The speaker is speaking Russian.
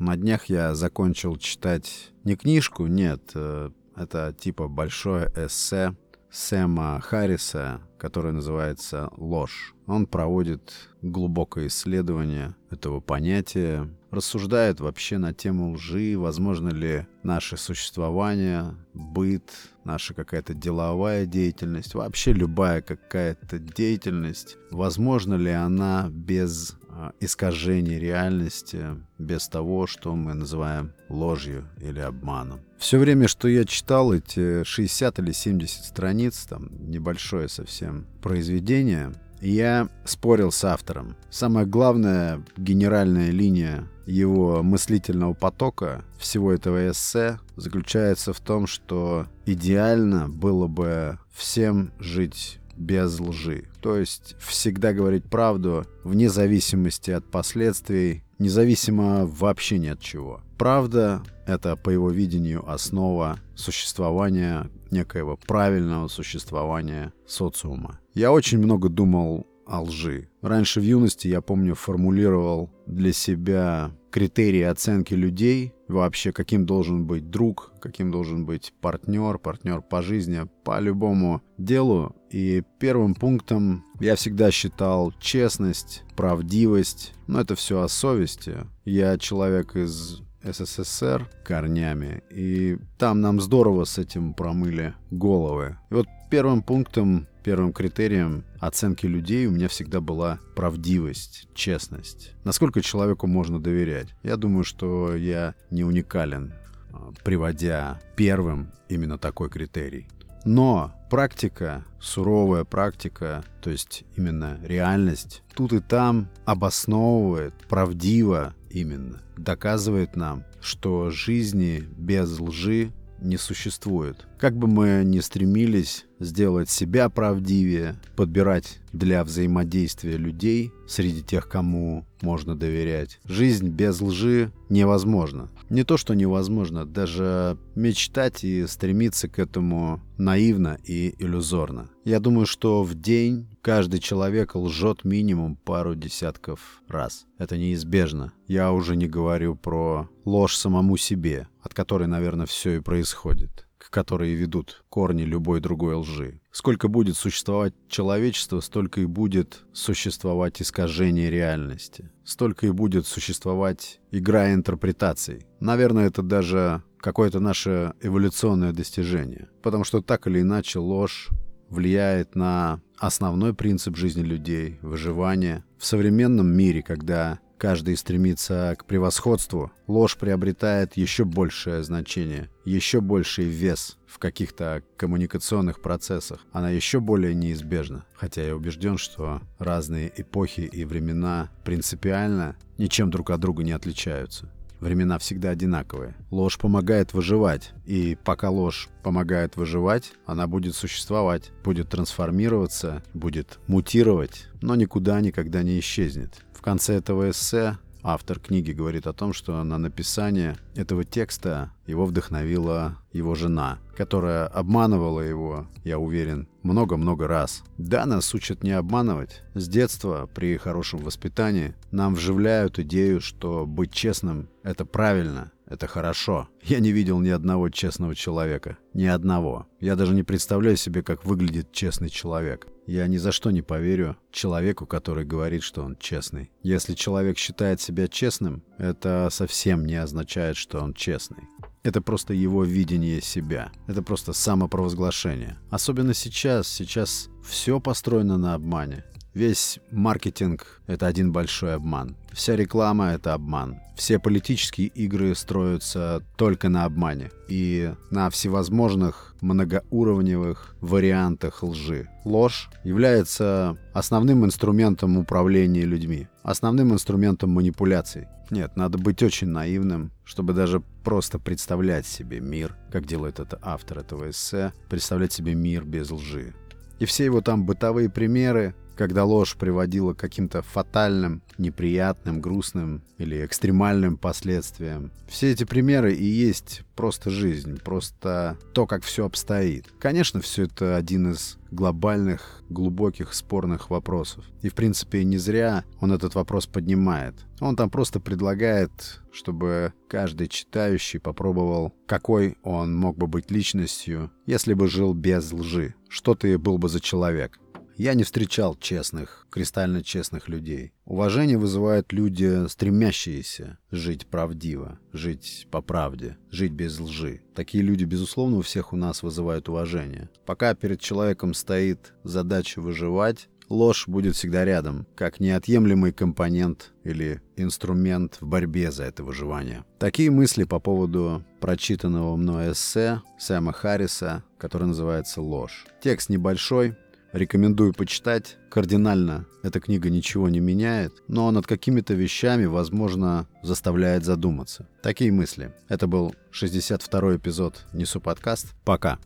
На днях я закончил читать не книжку, нет, это типа большое эссе Сэма Харриса, которое называется «Ложь». Он проводит глубокое исследование этого понятия, рассуждает вообще на тему лжи, возможно ли наше существование, быт, наша какая-то деловая деятельность, вообще любая какая-то деятельность, возможно ли она без искажений реальности, без того, что мы называем ложью или обманом. Все время, что я читал эти 60 или 70 страниц, там небольшое совсем произведение, я спорил с автором. Самая главная генеральная линия его мыслительного потока всего этого эссе заключается в том, что идеально было бы всем жить без лжи. То есть всегда говорить правду вне зависимости от последствий, независимо вообще ни от чего. Правда — это, по его видению, основа существования, некоего правильного существования социума. Я очень много думал о лжи. Раньше в юности, я помню, формулировал для себя критерии оценки людей, вообще каким должен быть друг, каким должен быть партнер по жизни, по любому делу. И первым пунктом я всегда считал честность, правдивость, но это все о совести. Я человек из СССР корнями, и там нам здорово с этим промыли головы. И вот первым пунктом, первым критерием оценки людей у меня всегда была правдивость, честность. Насколько человеку можно доверять? Я думаю, что я не уникален, приводя первым именно такой критерий. Но практика, суровая практика, то есть именно реальность, тут и там обосновывает, правдиво именно, доказывает нам, что жизни без лжи не существует. Как бы мы ни стремились сделать себя правдивее, подбирать для взаимодействия людей среди тех, кому можно доверять, жизнь без лжи невозможна. Не то, что невозможно, даже мечтать и стремиться к этому наивно и иллюзорно. Я думаю, что в день каждый человек лжет минимум пару десятков раз. Это неизбежно. Я уже не говорю про ложь самому себе, от которой, наверное, все и происходит, к которой ведут корни любой другой лжи. Сколько будет существовать человечество, столько и будет существовать искажение реальности. Столько и будет существовать игра интерпретаций. Наверное, это даже какое-то наше эволюционное достижение. Потому что так или иначе ложь влияет на основной принцип жизни людей – выживание. В современном мире, когда каждый стремится к превосходству, ложь приобретает еще большее значение, еще больший вес в каких-то коммуникационных процессах. Она еще более неизбежна, хотя я убежден, что разные эпохи и времена принципиально ничем друг от друга не отличаются. Времена всегда одинаковые. Ложь помогает выживать, и пока ложь помогает выживать, она будет существовать, будет трансформироваться, будет мутировать, но никуда никогда не исчезнет. В конце этого эссе автор книги говорит о том, что на написание этого текста его вдохновила его жена, которая обманывала его, я уверен, много-много раз. Да, нас учат не обманывать. С детства, при хорошем воспитании, нам вживляют идею, что быть честным – это правильно, это хорошо. Я не видел ни одного честного человека. Ни одного. Я даже не представляю себе, как выглядит честный человек. Я ни за что не поверю человеку, который говорит, что он честный. Если человек считает себя честным, это совсем не означает, что он честный. Это просто его видение себя. Это просто самопровозглашение. Особенно сейчас. Сейчас все построено на обмане. Весь маркетинг – это один большой обман. Вся реклама – это обман. Все политические игры строятся только на обмане и на всевозможных многоуровневых вариантах лжи. Ложь является основным инструментом управления людьми, основным инструментом манипуляций. Нет, надо быть очень наивным, чтобы даже просто представлять себе мир, как делает это автор этого эссе, представлять себе мир без лжи. И все его там бытовые примеры, когда ложь приводила к каким-то фатальным, неприятным, грустным или экстремальным последствиям. Все эти примеры и есть просто жизнь, просто то, как все обстоит. Конечно, все это один из глобальных, глубоких, спорных вопросов. И, в принципе, не зря он этот вопрос поднимает. Он там просто предлагает, чтобы каждый читающий попробовал, какой он мог бы быть личностью, если бы жил без лжи. Что ты был бы за человек? Я не встречал честных, кристально честных людей. Уважение вызывают люди, стремящиеся жить правдиво, жить по правде, жить без лжи. Такие люди, безусловно, у всех у нас вызывают уважение. Пока перед человеком стоит задача выживать, ложь будет всегда рядом, как неотъемлемый компонент или инструмент в борьбе за это выживание. Такие мысли по поводу прочитанного мной эссе Сэма Харриса, которое называется «Ложь». Текст небольшой. Рекомендую почитать. Кардинально эта книга ничего не меняет, но над какими-то вещами, возможно, заставляет задуматься. Такие мысли. Это был 62-й эпизод «Несу подкаст». Пока.